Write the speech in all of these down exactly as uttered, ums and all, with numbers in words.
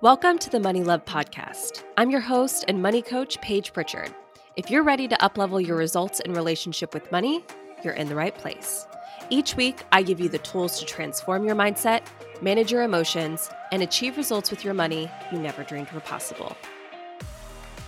Welcome to the Money Love Podcast. I'm your host and money coach, Paige Pritchard. If you're ready to uplevel your results in relationship with money, you're in the right place. Each week, I give you the tools to transform your mindset, manage your emotions, and achieve results with your money you never dreamed were possible.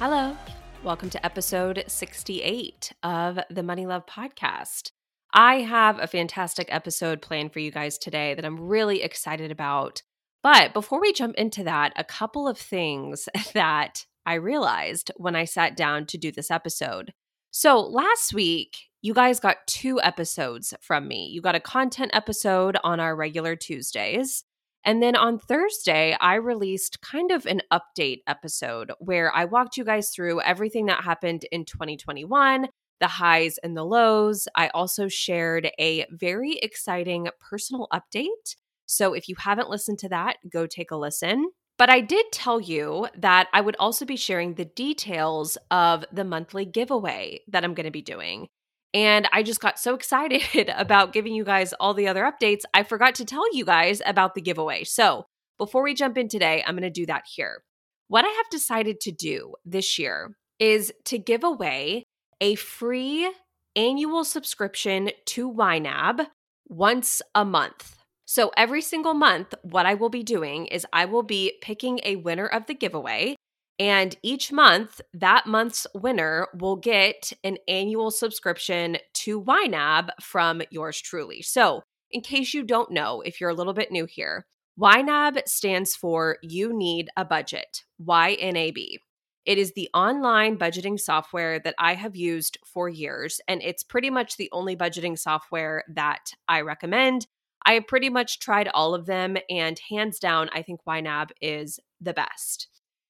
Hello. Welcome to episode sixty-eight of the Money Love Podcast. I have a fantastic episode planned for you guys today that I'm really excited about. But before we jump into that, a couple of things that I realized when I sat down to do this episode. So last week, you guys got two episodes from me. You got a content episode on our regular Tuesdays. And then on Thursday, I released kind of an update episode where I walked you guys through everything that happened in twenty twenty-one, the highs and the lows. I also shared a very exciting personal update. So if you haven't listened to that, go take a listen. But I did tell you that I would also be sharing the details of the monthly giveaway that I'm going to be doing. And I just got so excited about giving you guys all the other updates, I forgot to tell you guys about the giveaway. So before we jump in today, I'm going to do that here. What I have decided to do this year is to give away a free annual subscription to YNAB once a month. So every single month, what I will be doing is I will be picking a winner of the giveaway, and each month, that month's winner will get an annual subscription to YNAB from yours truly. So in case you don't know, if you're a little bit new here, YNAB stands for You Need a Budget, Y N A B. It is the online budgeting software that I have used for years, and it's pretty much the only budgeting software that I recommend. I have pretty much tried all of them, and hands down, I think YNAB is the best.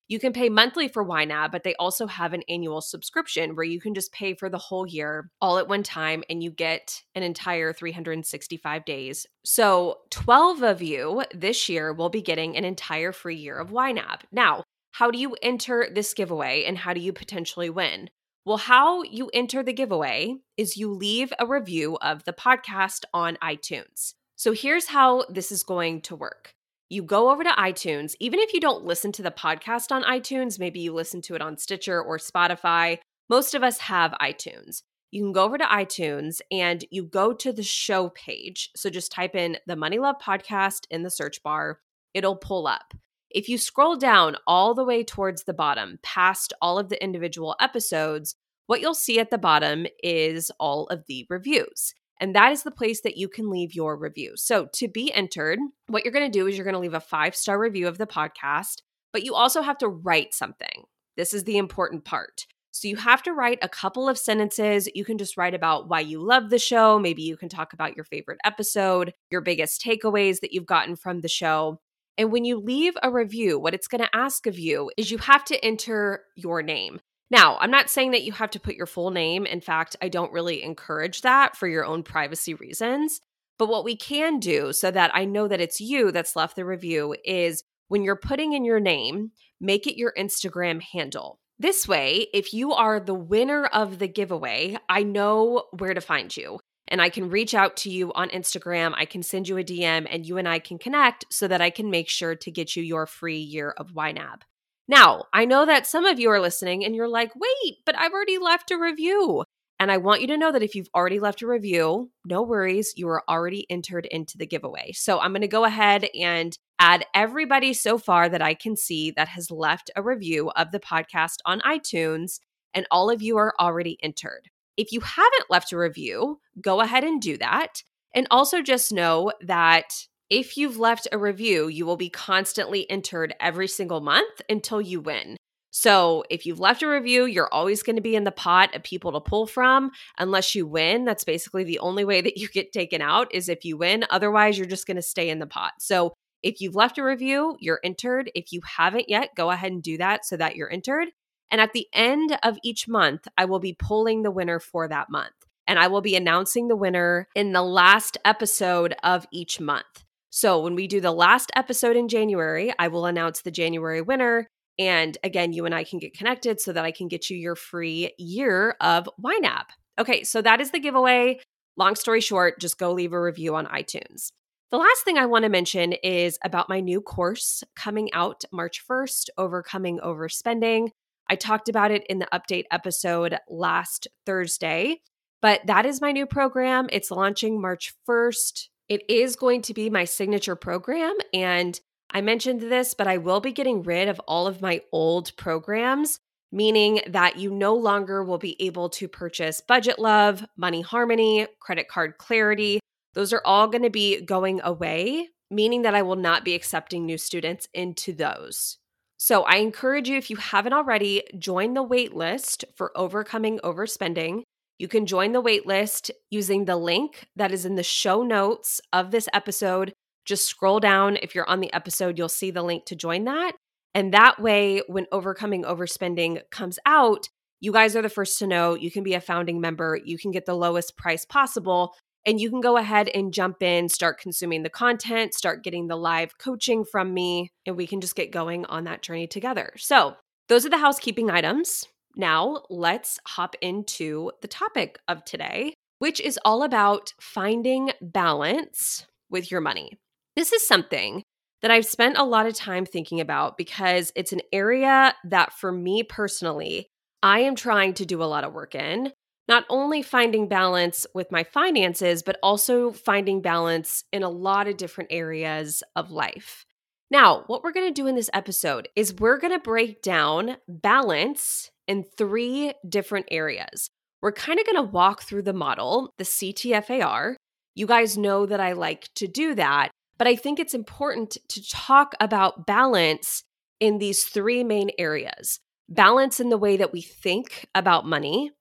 You can pay monthly for YNAB, but they also have an annual subscription where you can just pay for the whole year all at one time, and you get an entire three hundred sixty-five days. So twelve of you this year will be getting an entire free year of YNAB. Now, how do you enter this giveaway, and how do you potentially win? Well, how you enter the giveaway is you leave a review of the podcast on iTunes. So here's how this is going to work. You go over to iTunes. Even if you don't listen to the podcast on iTunes, maybe you listen to it on Stitcher or Spotify. Most of us have iTunes. You can go over to iTunes and you go to the show page. So just type in the Money Love Podcast in the search bar. It'll pull up. If you scroll down all the way towards the bottom, past all of the individual episodes, what you'll see at the bottom is all of the reviews. And that is the place that you can leave your review. So to be entered, what you're going to do is you're going to leave a five-star review of the podcast, but you also have to write something. This is the important part. So you have to write a couple of sentences. You can just write about why you love the show. Maybe you can talk about your favorite episode, your biggest takeaways that you've gotten from the show. And when you leave a review, what it's going to ask of you is you have to enter your name. Now, I'm not saying that you have to put your full name. In fact, I don't really encourage that for your own privacy reasons. But what we can do so that I know that it's you that's left the review is when you're putting in your name, make it your Instagram handle. This way, if you are the winner of the giveaway, I know where to find you. And I can reach out to you on Instagram. I can send you a D M, and you and I can connect so that I can make sure to get you your free year of YNAB. Now, I know that some of you are listening and you're like, wait, but I've already left a review. And I want you to know that if you've already left a review, no worries, you are already entered into the giveaway. So I'm going to go ahead and add everybody so far that I can see that has left a review of the podcast on iTunes, and all of you are already entered. If you haven't left a review, go ahead and do that. And also just know that if you've left a review, you will be constantly entered every single month until you win. So if you've left a review, you're always going to be in the pot of people to pull from unless you win. That's basically the only way that you get taken out is if you win. Otherwise, you're just going to stay in the pot. So if you've left a review, you're entered. If you haven't yet, go ahead and do that so that you're entered. And at the end of each month, I will be pulling the winner for that month. And I will be announcing the winner in the last episode of each month. So when we do the last episode in January, I will announce the January winner. And again, you and I can get connected so that I can get you your free year of YNAB. Okay, so that is the giveaway. Long story short, just go leave a review on iTunes. The last thing I want to mention is about my new course coming out March first, Overcoming Overspending. I talked about it in the update episode last Thursday, but that is my new program. It's launching March first. It is going to be my signature program. And I mentioned this, but I will be getting rid of all of my old programs, meaning that you no longer will be able to purchase Budget Love, Money Harmony, Credit Card Clarity. Those are all going to be going away, meaning that I will not be accepting new students into those. So I encourage you, if you haven't already, join the wait list for Overcoming Overspending. You can join the wait list using the link that is in the show notes of this episode. Just scroll down. If you're on the episode, you'll see the link to join that. And that way, when Overcoming Overspending comes out, you guys are the first to know. You can be a founding member. You can get the lowest price possible. And you can go ahead and jump in, start consuming the content, start getting the live coaching from me, and we can just get going on that journey together. So those are the housekeeping items. Now let's hop into the topic of today, which is all about finding balance with your money. This is something that I've spent a lot of time thinking about because it's an area that for me personally, I am trying to do a lot of work in. Not only finding balance with my finances, but also finding balance in a lot of different areas of life. Now, what we're going to do in this episode is we're going to break down balance in three different areas. We're kind of going to walk through the model, the C T F A R. You guys know that I like to do that, but I think it's important to talk about balance in these three main areas. Balance in the way that we think about money,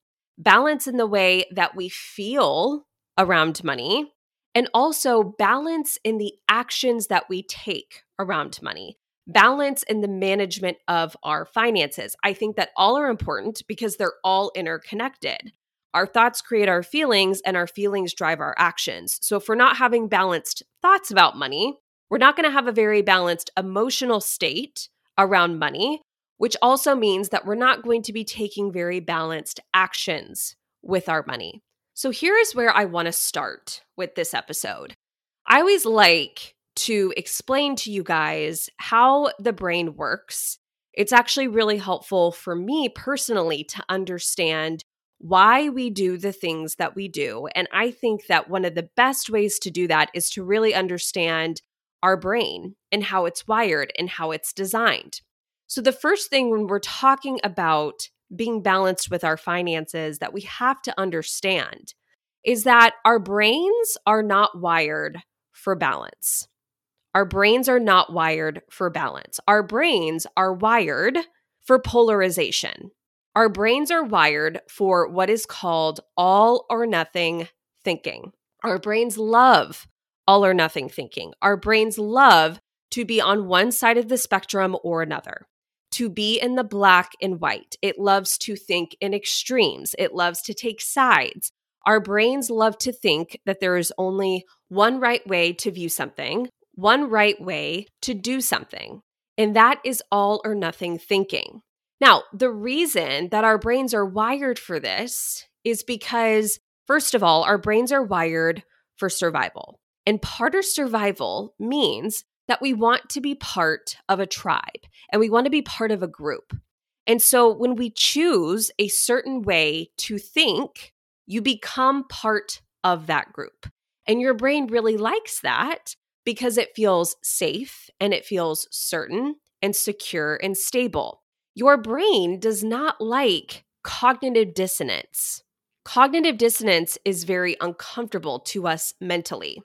balance in the way that we feel around money, and also balance in the actions that we take around money, balance in the management of our finances. I think that all are important because they're all interconnected. Our thoughts create our feelings, and our feelings drive our actions. So if we're not having balanced thoughts about money, we're not going to have a very balanced emotional state around money, which also means that we're not going to be taking very balanced actions with our money. So here is where I want to start with this episode. I always like to explain to you guys how the brain works. It's actually really helpful for me personally to understand why we do the things that we do. And I think that one of the best ways to do that is to really understand our brain and how it's wired and how it's designed. So the first thing when we're talking about being balanced with our finances that we have to understand is that our brains are not wired for balance. Our brains are not wired for balance. Our brains are wired for polarization. Our brains are wired for what is called all or nothing thinking. Our brains love all or nothing thinking. Our brains love to be on one side of the spectrum or another. To be in the black and white. It loves to think in extremes. It loves to take sides. Our brains love to think that there is only one right way to view something, one right way to do something, and that is all or nothing thinking. Now, the reason that our brains are wired for this is because, first of all, our brains are wired for survival. And part of survival means that we want to be part of a tribe and we want to be part of a group. And so when we choose a certain way to think, you become part of that group. And your brain really likes that because it feels safe and it feels certain and secure and stable. Your brain does not like cognitive dissonance. Cognitive dissonance is very uncomfortable to us mentally.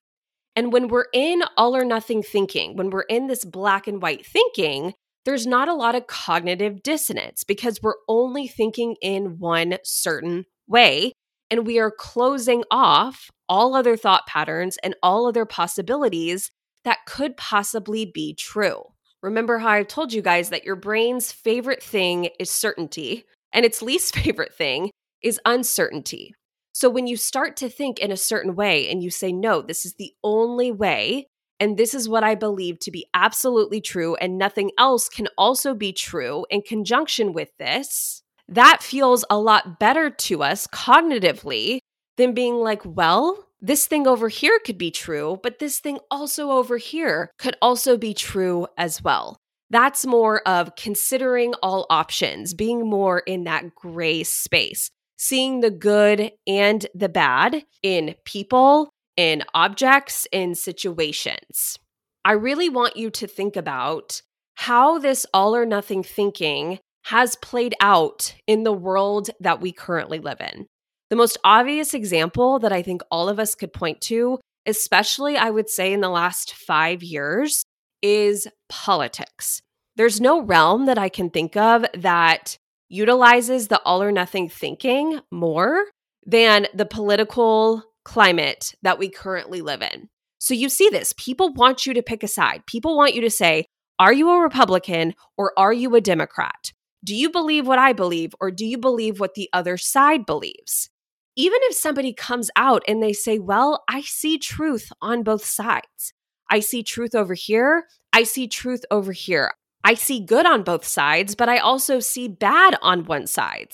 And when we're in all or nothing thinking, when we're in this black and white thinking, there's not a lot of cognitive dissonance because we're only thinking in one certain way, and we are closing off all other thought patterns and all other possibilities that could possibly be true. Remember how I told you guys that your brain's favorite thing is certainty, and its least favorite thing is uncertainty. So when you start to think in a certain way and you say, no, this is the only way, and this is what I believe to be absolutely true, and nothing else can also be true in conjunction with this, that feels a lot better to us cognitively than being like, well, this thing over here could be true, but this thing also over here could also be true as well. That's more of considering all options, being more in that gray space, seeing the good and the bad in people, in objects, in situations. I really want you to think about how this all or nothing thinking has played out in the world that we currently live in. The most obvious example that I think all of us could point to, especially I would say in the last five years, is politics. There's no realm that I can think of that utilizes the all or nothing thinking more than the political climate that we currently live in. So you see this. People want you to pick a side. People want you to say, are you a Republican or are you a Democrat? Do you believe what I believe, or do you believe what the other side believes? Even if somebody comes out and they say, well, I see truth on both sides. I see truth over here. I see truth over here. I see good on both sides, but I also see bad on one side.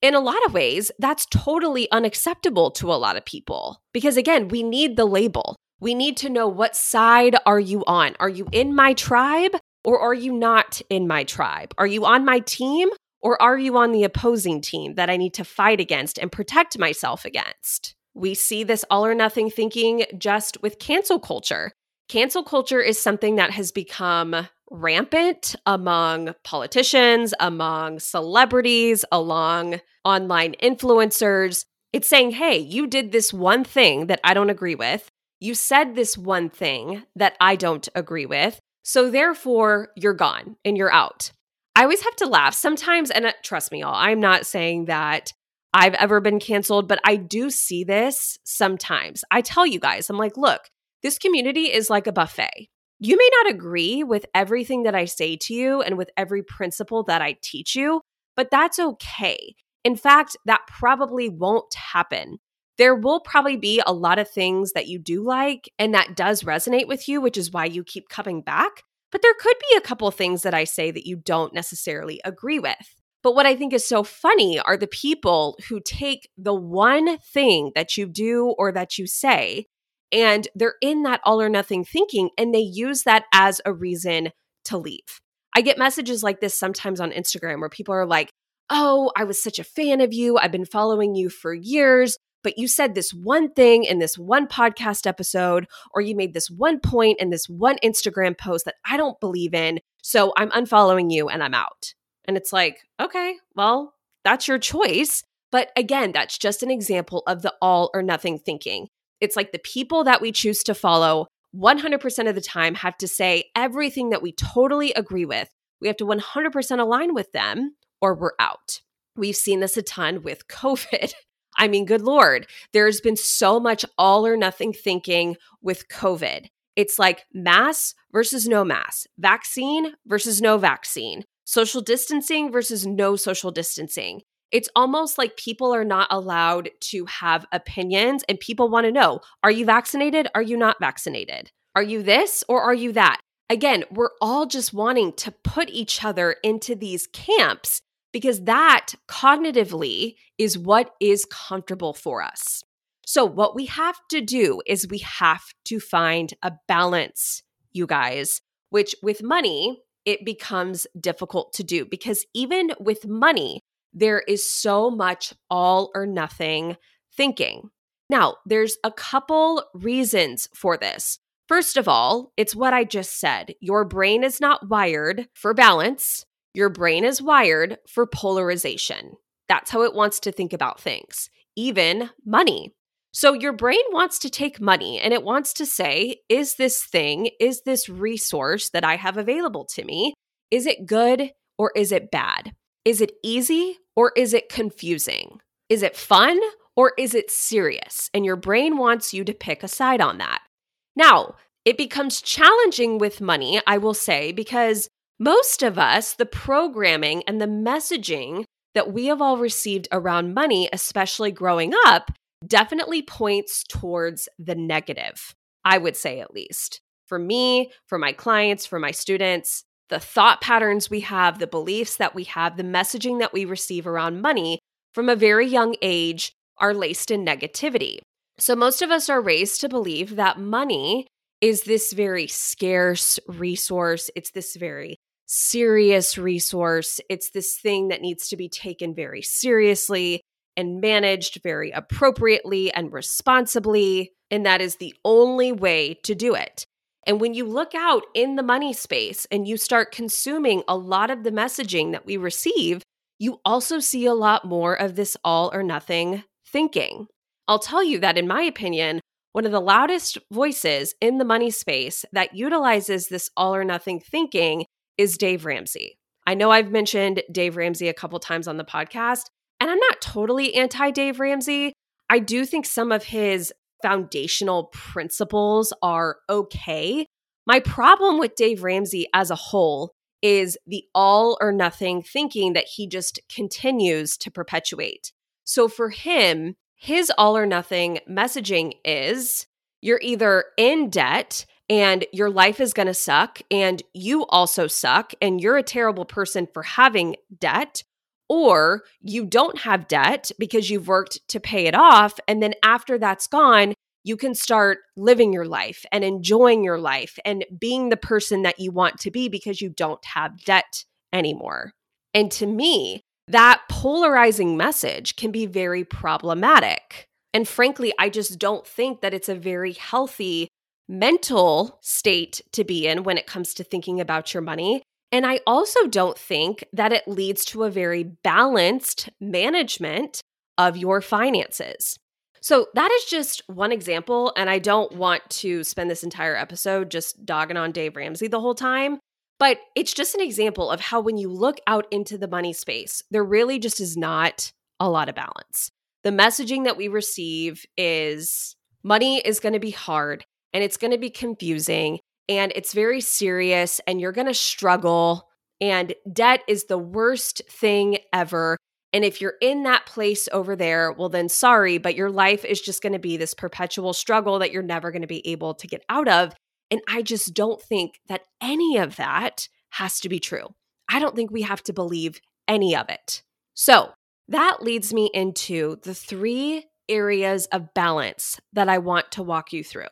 In a lot of ways, that's totally unacceptable to a lot of people because, again, we need the label. We need to know, what side are you on? Are you in my tribe? Or are you not in my tribe? Are you on my team, or are you on the opposing team that I need to fight against and protect myself against? We see this all or nothing thinking just with cancel culture. Cancel culture is something that has become rampant among politicians, among celebrities, along online influencers. It's saying, hey, you did this one thing that I don't agree with. You said this one thing that I don't agree with. So therefore, you're gone and you're out. I always have to laugh sometimes, and uh, trust me, y'all, I'm not saying that I've ever been canceled, but I do see this sometimes. I tell you guys, I'm like, look, this community is like a buffet. You may not agree with everything that I say to you and with every principle that I teach you, but that's okay. In fact, that probably won't happen. There will probably be a lot of things that you do like and that does resonate with you, which is why you keep coming back. But there could be a couple things that I say that you don't necessarily agree with. But what I think is so funny are the people who take the one thing that you do or that you say, and they're in that all or nothing thinking, and they use that as a reason to leave. I get messages like this sometimes on Instagram where people are like, oh, I was such a fan of you. I've been following you for years. But you said this one thing in this one podcast episode, or you made this one point in this one Instagram post that I don't believe in, so I'm unfollowing you and I'm out. And it's like, okay, well, that's your choice. But again, that's just an example of the all or nothing thinking. It's like the people that we choose to follow one hundred percent of the time have to say everything that we totally agree with. We have to one hundred percent align with them or we're out. We've seen this a ton with COVID. I mean, good Lord, there's been so much all or nothing thinking with COVID. It's like mass versus no mass, vaccine versus no vaccine, social distancing versus no social distancing. It's almost like people are not allowed to have opinions, and people want to know, are you vaccinated? Are you not vaccinated? Are you this or are you that? Again, we're all just wanting to put each other into these camps, because that cognitively is what is comfortable for us. So what we have to do is we have to find a balance, you guys, which with money, it becomes difficult to do, because even with money, there is so much all or nothing thinking. Now, there's a couple reasons for this. First of all, it's what I just said. Your brain is not wired for balance. Your brain is wired for polarization. That's how it wants to think about things, even money. So your brain wants to take money and it wants to say, is this thing, is this resource that I have available to me, is it good or is it bad? Is it easy or is it confusing? Is it fun or is it serious? And your brain wants you to pick a side on that. Now, it becomes challenging with money, I will say, because most of us, the programming and the messaging that we have all received around money, especially growing up, definitely points towards the negative, I would say at least. For me, for my clients, for my students, the thought patterns we have, the beliefs that we have, the messaging that we receive around money from a very young age are laced in negativity. So most of us are raised to believe that money is this very scarce resource. It's this very serious resource. It's this thing that needs to be taken very seriously and managed very appropriately and responsibly. And that is the only way to do it. And when you look out in the money space and you start consuming a lot of the messaging that we receive, you also see a lot more of this all or nothing thinking. I'll tell you that, in my opinion, one of the loudest voices in the money space that utilizes this all or nothing thinking is Dave Ramsey. I know I've mentioned Dave Ramsey a couple times on the podcast, and I'm not totally anti-Dave Ramsey. I do think some of his foundational principles are okay. My problem with Dave Ramsey as a whole is the all or nothing thinking that he just continues to perpetuate. So for him, his all or nothing messaging is you're either in debt and your life is going to suck and you also suck and you're a terrible person for having debt, or you don't have debt because you've worked to pay it off. And then after that's gone, you can start living your life and enjoying your life and being the person that you want to be because you don't have debt anymore. And to me, that polarizing message can be very problematic. And frankly, I just don't think that it's a very healthy mental state to be in when it comes to thinking about your money. And I also don't think that it leads to a very balanced management of your finances. So that is just one example, and I don't want to spend this entire episode just dogging on Dave Ramsey the whole time, but it's just an example of how when you look out into the money space, there really just is not a lot of balance. The messaging that we receive is money is going to be hard, and it's going to be confusing, and it's very serious, and you're going to struggle, and debt is the worst thing ever. And if you're in that place over there, well then sorry, but your life is just going to be this perpetual struggle that you're never going to be able to get out of. And I just don't think that any of that has to be true. I don't think we have to believe any of it. So that leads me into the three areas of balance that I want to walk you through.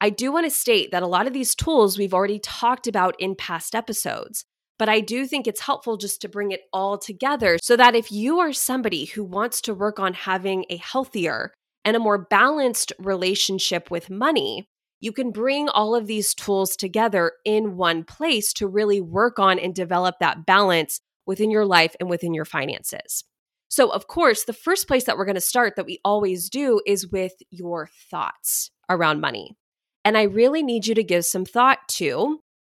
I do want to state that a lot of these tools we've already talked about in past episodes, but I do think it's helpful just to bring it all together so that if you are somebody who wants to work on having a healthier and a more balanced relationship with money, you can bring all of these tools together in one place to really work on and develop that balance within your life and within your finances. So, of course, the first place that we're going to start that we always do is with your thoughts around money. And I really need you to give some thought to,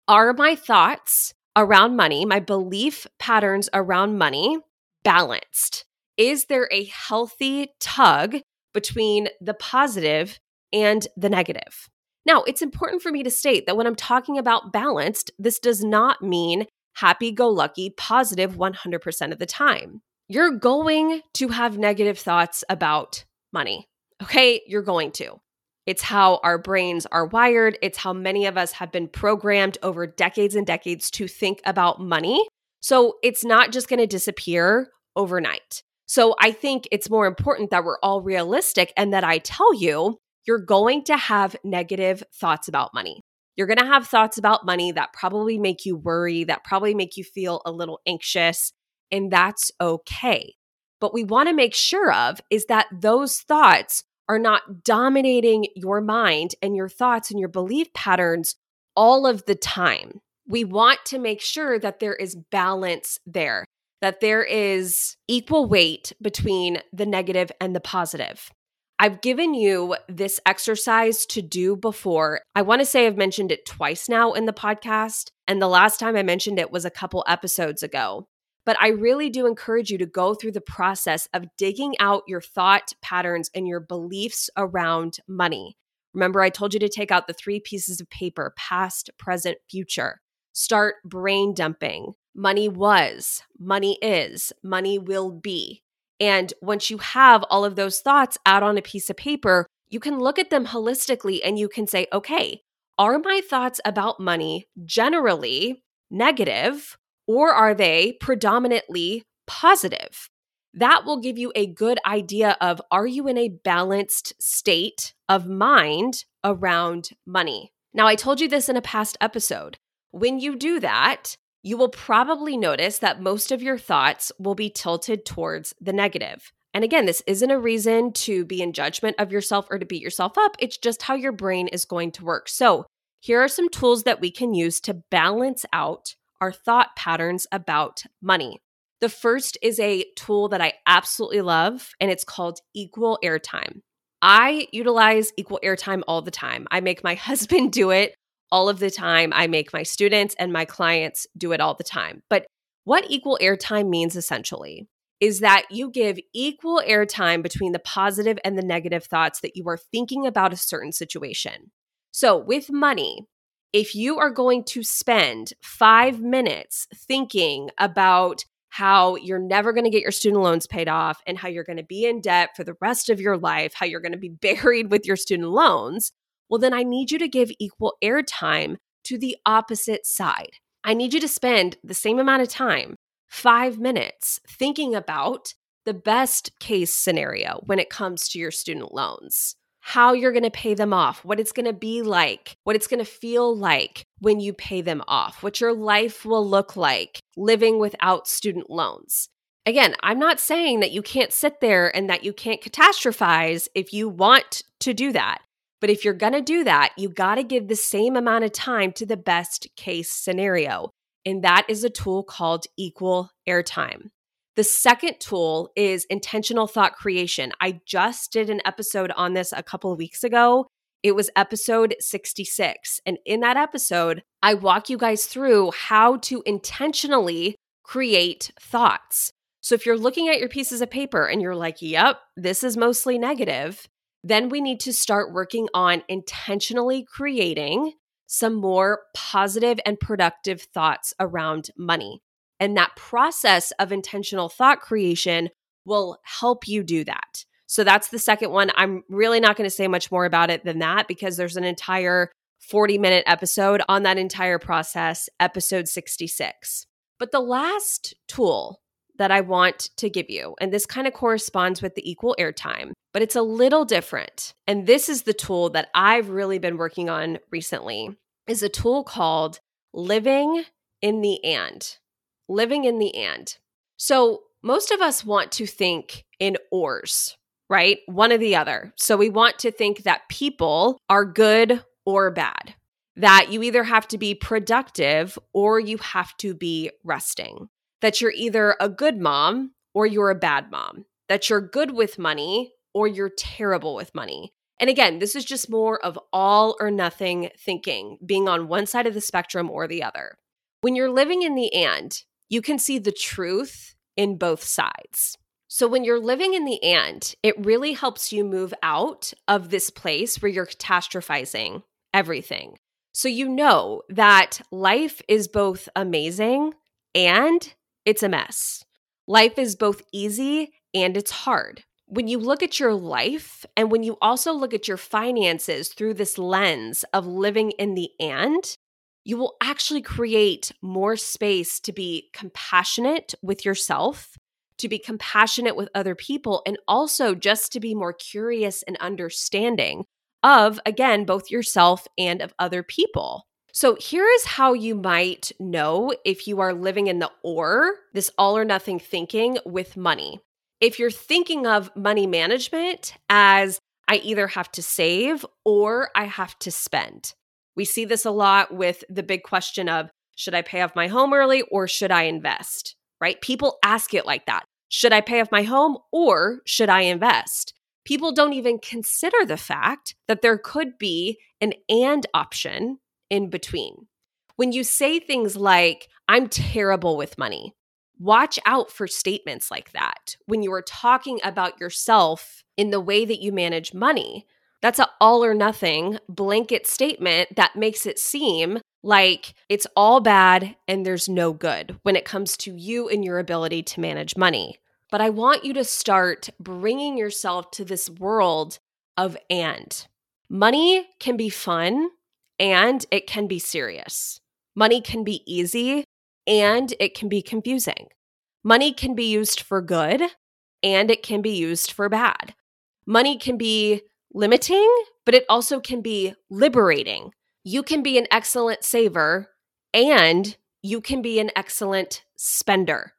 are my thoughts around money, my belief patterns around money, balanced? Is there a healthy tug between the positive and the negative? Now, it's important for me to state that when I'm talking about balanced, this does not mean happy-go-lucky, positive one hundred percent of the time. You're going to have negative thoughts about money, okay? You're going to. It's how our brains are wired. It's how many of us have been programmed over decades and decades to think about money. So it's not just going to disappear overnight. So I think it's more important that we're all realistic and that I tell you, you're going to have negative thoughts about money. You're going to have thoughts about money that probably make you worry, that probably make you feel a little anxious, and that's okay. But we want to make sure of is that those thoughts are not dominating your mind and your thoughts and your belief patterns all of the time. We want to make sure that there is balance there, that there is equal weight between the negative and the positive. I've given you this exercise to do before. I want to say I've mentioned it twice now in the podcast, and the last time I mentioned it was a couple episodes ago. But I really do encourage you to go through the process of digging out your thought patterns and your beliefs around money. Remember, I told you to take out the three pieces of paper, past, present, future. Start brain dumping. Money was, money is, money will be. And once you have all of those thoughts out on a piece of paper, you can look at them holistically and you can say, okay, are my thoughts about money generally negative? Or are they predominantly positive? that will give you a good idea of, are you in a balanced state of mind around money? Now, I told you this in a past episode. When you do that, you will probably notice that most of your thoughts will be tilted towards the negative. And again, this isn't a reason to be in judgment of yourself or to beat yourself up. It's just how your brain is going to work. So here are some tools that we can use to balance out our thought patterns about money. The first is a tool that I absolutely love, and it's called equal airtime. I utilize equal airtime all the time. I make my husband do it all of the time. I make my students and my clients do it all the time. But what equal airtime means essentially is that you give equal airtime between the positive and the negative thoughts that you are thinking about a certain situation. So with money, if you are going to spend five minutes thinking about how you're never going to get your student loans paid off and how you're going to be in debt for the rest of your life, how you're going to be buried with your student loans, well, then I need you to give equal airtime to the opposite side. I need you to spend the same amount of time, five minutes thinking about the best case scenario when it comes to your student loans, how you're going to pay them off, what it's going to be like, what it's going to feel like when you pay them off, what your life will look like living without student loans. Again, I'm not saying that you can't sit there and that you can't catastrophize if you want to do that. But if you're going to do that, you got to give the same amount of time to the best case scenario. And that is a tool called equal airtime. The second tool is intentional thought creation. I just did an episode on this a couple of weeks ago. It was episode sixty-six. And in that episode, I walk you guys through how to intentionally create thoughts. So if you're looking at your pieces of paper and you're like, yep, this is mostly negative, then we need to start working on intentionally creating some more positive and productive thoughts around money. And that process of intentional thought creation will help you do that. So that's the second one. I'm really not going to say much more about it than that because there's an entire forty-minute episode on that entire process, episode sixty-six. But the last tool that I want to give you, and this kind of corresponds with the equal airtime, but it's a little different. And this is the tool that I've really been working on recently, is a tool called living in the and. Living in the and. So most of us want to think in ors, right? One or the other. So we want to think that people are good or bad, that you either have to be productive or you have to be resting, that you're either a good mom or you're a bad mom, that you're good with money or you're terrible with money. And again, this is just more of all or nothing thinking, being on one side of the spectrum or the other. When you're living in the and, you can see the truth in both sides. So when you're living in the and, it really helps you move out of this place where you're catastrophizing everything. So you know that life is both amazing and it's a mess. Life is both easy and it's hard. When you look at your life and when you also look at your finances through this lens of living in the and, you will actually create more space to be compassionate with yourself, to be compassionate with other people, and also just to be more curious and understanding of, again, both yourself and of other people. So here is how you might know if you are living in the or, this all or nothing thinking with money. If you're thinking of money management as I either have to save or I have to spend. We see this a lot with the big question of, should I pay off my home early or should I invest, right? People ask it like that. Should I pay off my home or should I invest? People don't even consider the fact that there could be an and option in between. When you say things like, I'm terrible with money, watch out for statements like that. When you are talking about yourself in the way that you manage money, that's an all or nothing blanket statement that makes it seem like it's all bad and there's no good when it comes to you and your ability to manage money. But I want you to start bringing yourself to this world of and. Money can be fun. And it can be serious. Money can be easy and it can be confusing. Money can be used for good and it can be used for bad. Money can be limiting, but it also can be liberating. You can be an excellent saver and you can be an excellent spender.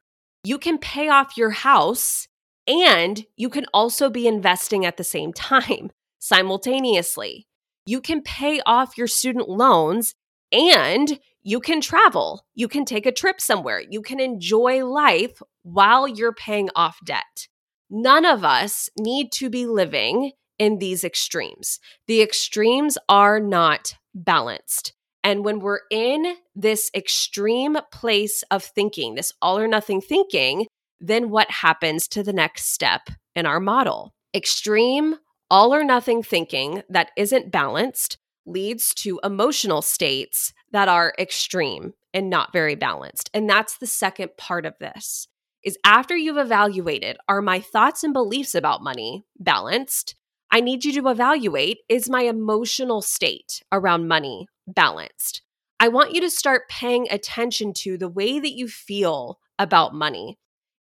You can pay off your house and you can also be investing at the same time, simultaneously. You can pay off your student loans and you can travel. You can take a trip somewhere. You can enjoy life while you're paying off debt. None of us need to be living in these extremes. The extremes are not balanced. And when we're in this extreme place of thinking, this all or nothing thinking, then what happens to the next step in our model? Extreme all or nothing thinking that isn't balanced leads to emotional states that are extreme and not very balanced. And that's the second part of this, is after you've evaluated, are my thoughts and beliefs about money balanced? I need you to evaluate, is my emotional state around money balanced? I want you to start paying attention to the way that you feel about money.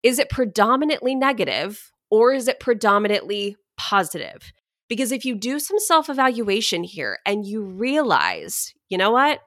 Is it predominantly negative or is it predominantly positive? Because if you do some self-evaluation here and you realize, you know what?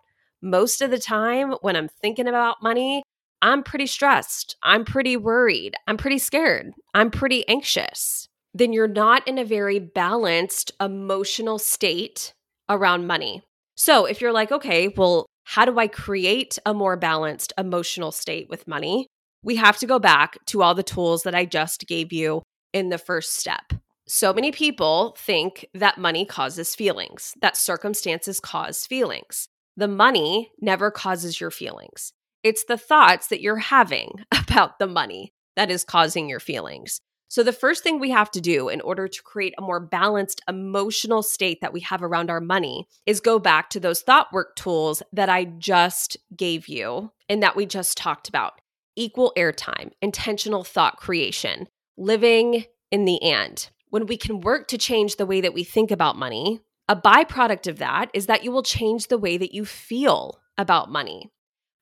Most of the time when I'm thinking about money, I'm pretty stressed. I'm pretty worried. I'm pretty scared. I'm pretty anxious. Then you're not in a very balanced emotional state around money. So if you're like, okay, well, how do I create a more balanced emotional state with money? We have to go back to all the tools that I just gave you in the first step. So many people think that money causes feelings, that circumstances cause feelings. The money never causes your feelings. It's the thoughts that you're having about the money that is causing your feelings. So the first thing we have to do in order to create a more balanced emotional state that we have around our money is go back to those thought work tools that I just gave you and that we just talked about. Equal airtime, intentional thought creation, living in the and. When we can work to change the way that we think about money, a byproduct of that is that you will change the way that you feel about money.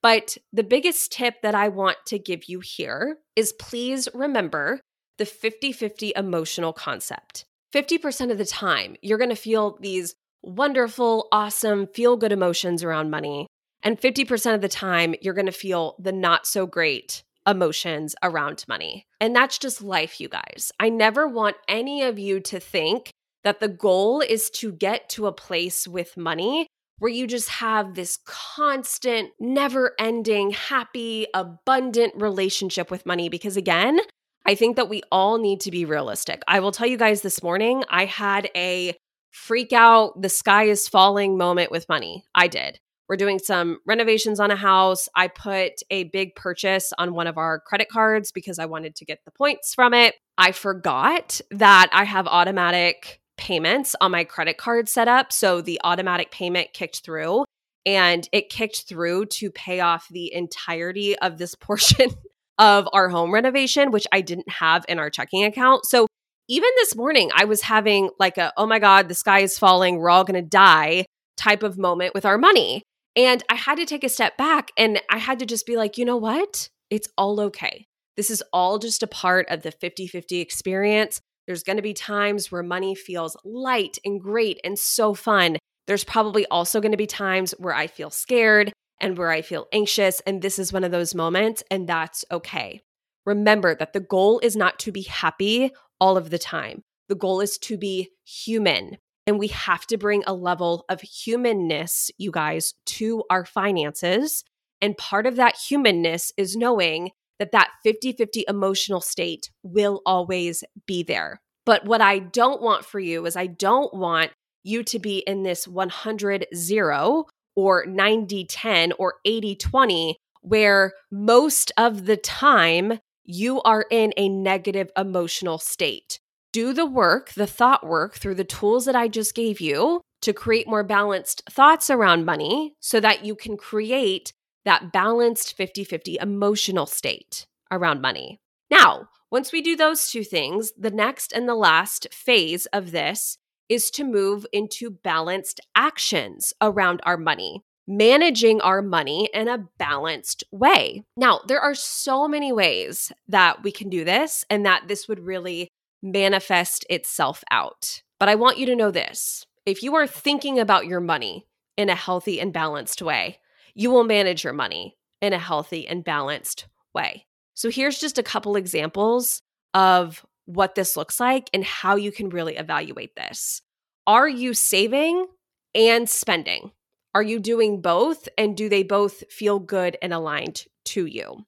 But the biggest tip that I want to give you here is please remember the fifty-fifty emotional concept. fifty percent of the time, you're going to feel these wonderful, awesome, feel-good emotions around money. And fifty percent of the time, you're going to feel the not-so-great emotions around money. And that's just life, you guys. I never want any of you to think that the goal is to get to a place with money where you just have this constant, never-ending, happy, abundant relationship with money. Because again, I think that we all need to be realistic. I will tell you guys this morning, I had a freak out, the sky is falling moment with money. I did. We're doing some renovations on a house. I put a big purchase on one of our credit cards because I wanted to get the points from it. I forgot that I have automatic payments on my credit card set up. So the automatic payment kicked through and it kicked through to pay off the entirety of this portion of our home renovation, which I didn't have in our checking account. So even this morning, I was having like a, oh my God, the sky is falling, we're all going to die type of moment with our money. And I had to take a step back and I had to just be like, you know what? It's all okay. This is all just a part of the fifty-fifty experience. There's going to be times where money feels light and great and so fun. There's probably also going to be times where I feel scared and where I feel anxious. And this is one of those moments, and that's okay. Remember that the goal is not to be happy all of the time. The goal is to be human. And we have to bring a level of humanness, you guys, to our finances. And part of that humanness is knowing that that fifty-fifty emotional state will always be there. But what I don't want for you is I don't want you to be in this one hundred zero or ninety ten or eighty twenty where most of the time you are in a negative emotional state. Do the work, the thought work through the tools that I just gave you to create more balanced thoughts around money so that you can create that balanced fifty-fifty emotional state around money. Now, once we do those two things, the next and the last phase of this is to move into balanced actions around our money. managing our money in a balanced way. Now, there are so many ways that we can do this and that this would really manifest itself out. But I want you to know this. If you are thinking about your money in a healthy and balanced way, you will manage your money in a healthy and balanced way. So here's just a couple examples of what this looks like and how you can really evaluate this. Are you saving and spending? Are you doing both, and do they both feel good and aligned to you?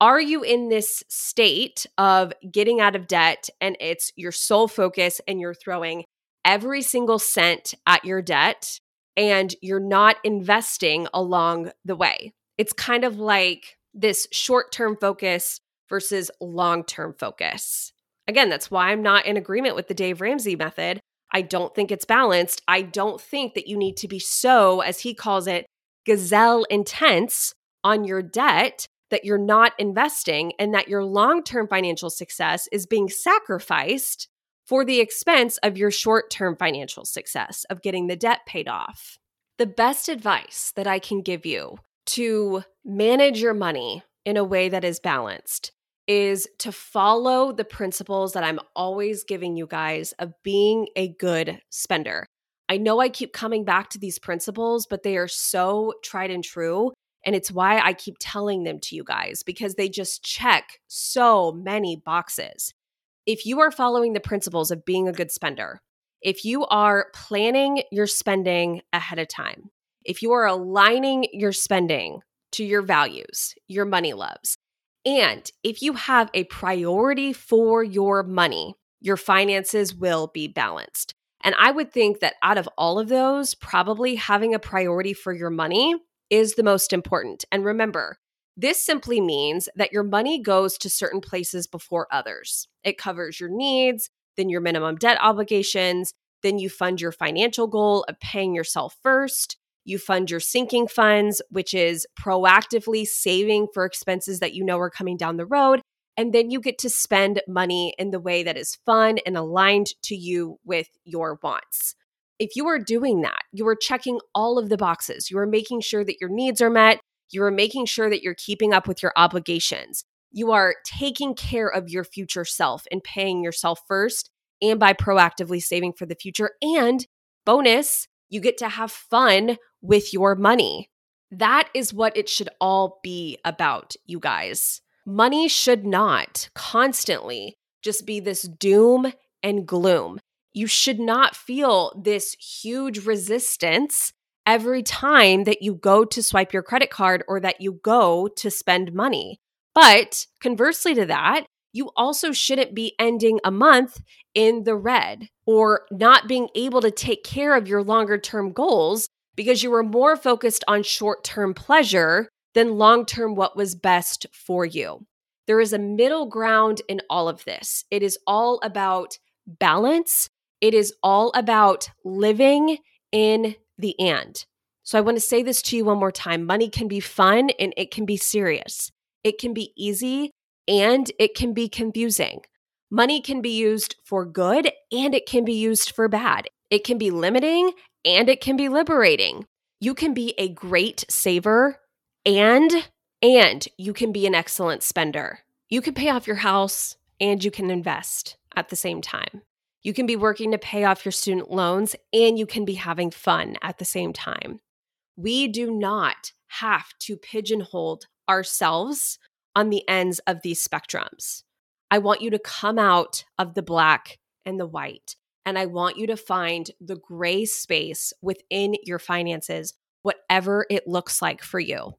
Are you in this state of getting out of debt and it's your sole focus and you're throwing every single cent at your debt and you're not investing along the way? It's kind of like this short-term focus versus long-term focus. Again, that's why I'm not in agreement with the Dave Ramsey method. I don't think it's balanced. I don't think that you need to be so, as he calls it, gazelle intense on your debt that you're not investing and that your long-term financial success is being sacrificed for the expense of your short-term financial success of getting the debt paid off. The best advice that I can give you to manage your money in a way that is balanced is to follow the principles that I'm always giving you guys of being a good spender. I know I keep coming back to these principles, but they are so tried and true. And it's why I keep telling them to you guys, because they just check so many boxes. If you are following the principles of being a good spender, if you are planning your spending ahead of time, if you are aligning your spending to your values, your money loves, and if you have a priority for your money, your finances will be balanced. And I would think that out of all of those, probably having a priority for your money is the most important. And remember, this simply means that your money goes to certain places before others. It covers your needs, then your minimum debt obligations, then you fund your financial goal of paying yourself first. You fund your sinking funds, which is proactively saving for expenses that you know are coming down the road. And then you get to spend money in the way that is fun and aligned to you with your wants. If you are doing that, you are checking all of the boxes. You are making sure that your needs are met. You are making sure that you're keeping up with your obligations. You are taking care of your future self and paying yourself first, and by proactively saving for the future. And bonus, you get to have fun with your money. That is what it should all be about, you guys. Money should not constantly just be this doom and gloom. You should not feel this huge resistance every time that you go to swipe your credit card or that you go to spend money. But conversely to that, you also shouldn't be ending a month in the red or not being able to take care of your longer-term goals because you were more focused on short-term pleasure than long-term what was best for you. There is a middle ground in all of this. It is all about balance. It is all about living in the and. So I want to say this to you one more time. Money can be fun and it can be serious. It can be easy and it can be confusing. Money can be used for good and it can be used for bad. It can be limiting and it can be liberating. You can be a great saver and, and you can be an excellent spender. You can pay off your house and you can invest at the same time. You can be working to pay off your student loans and you can be having fun at the same time. We do not have to pigeonhole ourselves on the ends of these spectrums. I want you to come out of the black and the white, and I want you to find the gray space within your finances, whatever it looks like for you.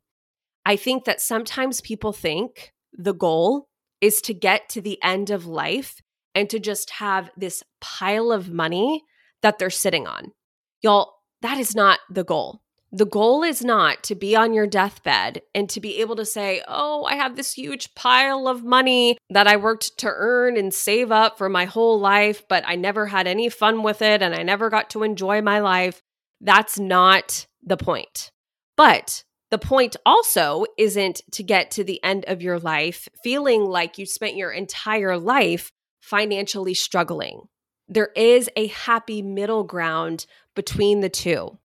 I think that sometimes people think the goal is to get to the end of life and to just have this pile of money that they're sitting on. Y'all, that is not the goal. The goal is not to be on your deathbed and to be able to say, oh, I have this huge pile of money that I worked to earn and save up for my whole life, but I never had any fun with it and I never got to enjoy my life. That's not the point. But the point also isn't to get to the end of your life feeling like you spent your entire life financially struggling. There is a happy middle ground between the two.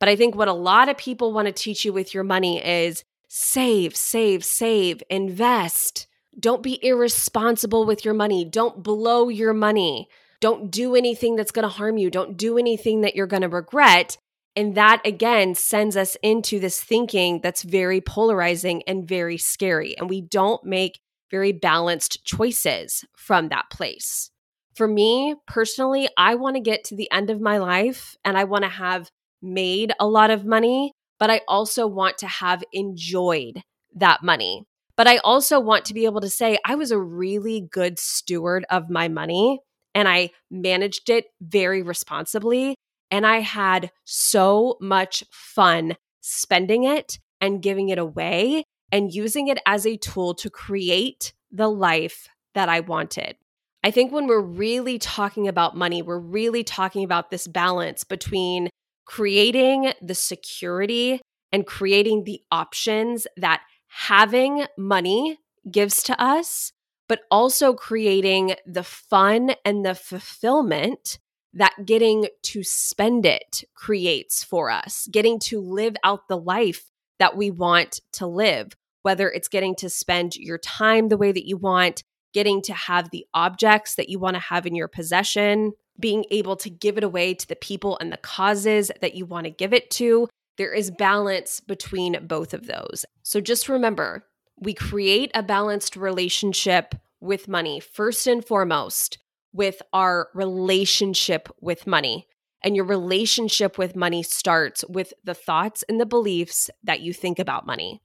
But I think what a lot of people want to teach you with your money is save, save, save, invest. Don't be irresponsible with your money. Don't blow your money. Don't do anything that's going to harm you. Don't do anything that you're going to regret. And that, again, sends us into this thinking that's very polarizing and very scary. And we don't make very balanced choices from that place. For me personally, I want to get to the end of my life and I want to have made a lot of money, but I also want to have enjoyed that money. But I also want to be able to say, I was a really good steward of my money and I managed it very responsibly. And I had so much fun spending it and giving it away and using it as a tool to create the life that I wanted. I think when we're really talking about money, we're really talking about this balance between creating the security and creating the options that having money gives to us, but also creating the fun and the fulfillment that getting to spend it creates for us, getting to live out the life that we want to live, whether it's getting to spend your time the way that you want, getting to have the objects that you want to have in your possession, being able to give it away to the people and the causes that you want to give it to. There is balance between both of those. So just remember, we create a balanced relationship with money, first and foremost, with our relationship with money. And your relationship with money starts with the thoughts and the beliefs that you think about money.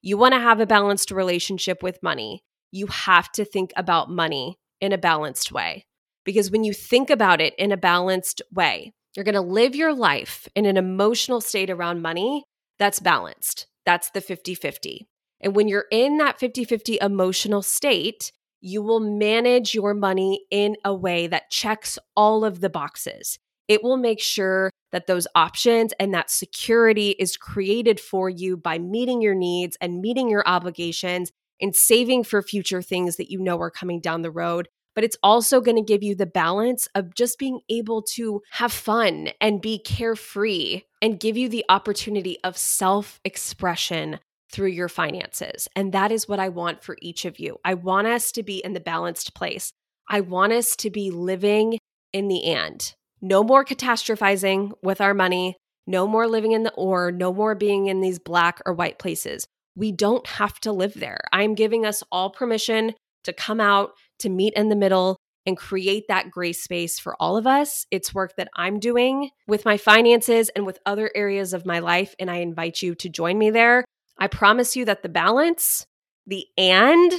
You want to have a balanced relationship with money. You have to think about money in a balanced way. Because when you think about it in a balanced way, you're going to live your life in an emotional state around money that's balanced. That's the fifty-fifty. And when you're in that fifty-fifty emotional state, you will manage your money in a way that checks all of the boxes. It will make sure that those options and that security is created for you by meeting your needs and meeting your obligations and saving for future things that you know are coming down the road. But it's also going to give you the balance of just being able to have fun and be carefree and give you the opportunity of self-expression through your finances. And that is what I want for each of you. I want us to be in the balanced place. I want us to be living in the and. No more catastrophizing with our money. No more living in the or. No more being in these black or white places. We don't have to live there. I'm giving us all permission to come out, to meet in the middle, and create that gray space for all of us. It's work that I'm doing with my finances and with other areas of my life, and I invite you to join me there. I promise you that the balance, the and,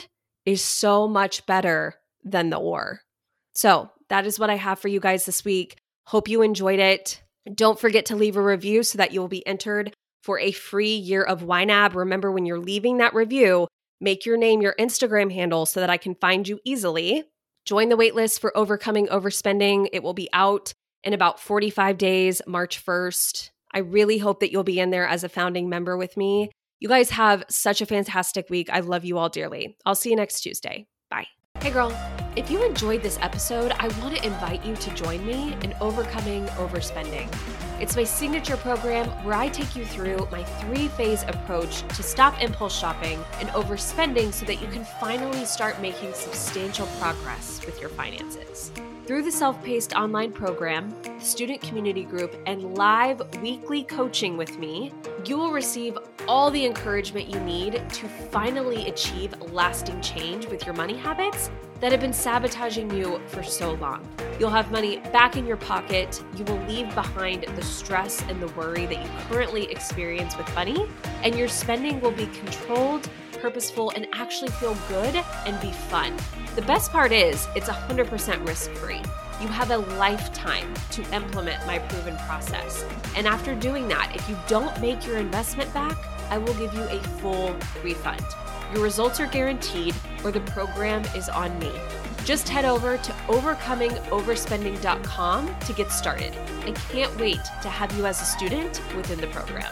is so much better than the or. So that is what I have for you guys this week. Hope you enjoyed it. Don't forget to leave a review so that you will be entered for a free year of Y N A B. Remember, when you're leaving that review, make your name your Instagram handle so that I can find you easily. Join the waitlist for Overcoming Overspending. It will be out in about forty-five days, March first. I really hope that you'll be in there as a founding member with me. You guys have such a fantastic week. I love you all dearly. I'll see you next Tuesday. Bye. Hey girl, if you enjoyed this episode, I want to invite you to join me in Overcoming Overspending. It's my signature program where I take you through my three-phase approach to stop impulse shopping and overspending so that you can finally start making substantial progress with your finances. Through the self-paced online program, the student community group, and live weekly coaching with me, you will receive all the encouragement you need to finally achieve lasting change with your money habits that have been sabotaging you for so long. You'll have money back in your pocket. You will leave behind the stress and the worry that you currently experience with money, and your spending will be controlled, purposeful, and actually feel good and be fun. The best part is it's one hundred percent risk-free. You have a lifetime to implement my proven process. And after doing that, if you don't make your investment back, I will give you a full refund. Your results are guaranteed, or the program is on me. Just head over to overcoming overspending dot com to get started. I can't wait to have you as a student within the program.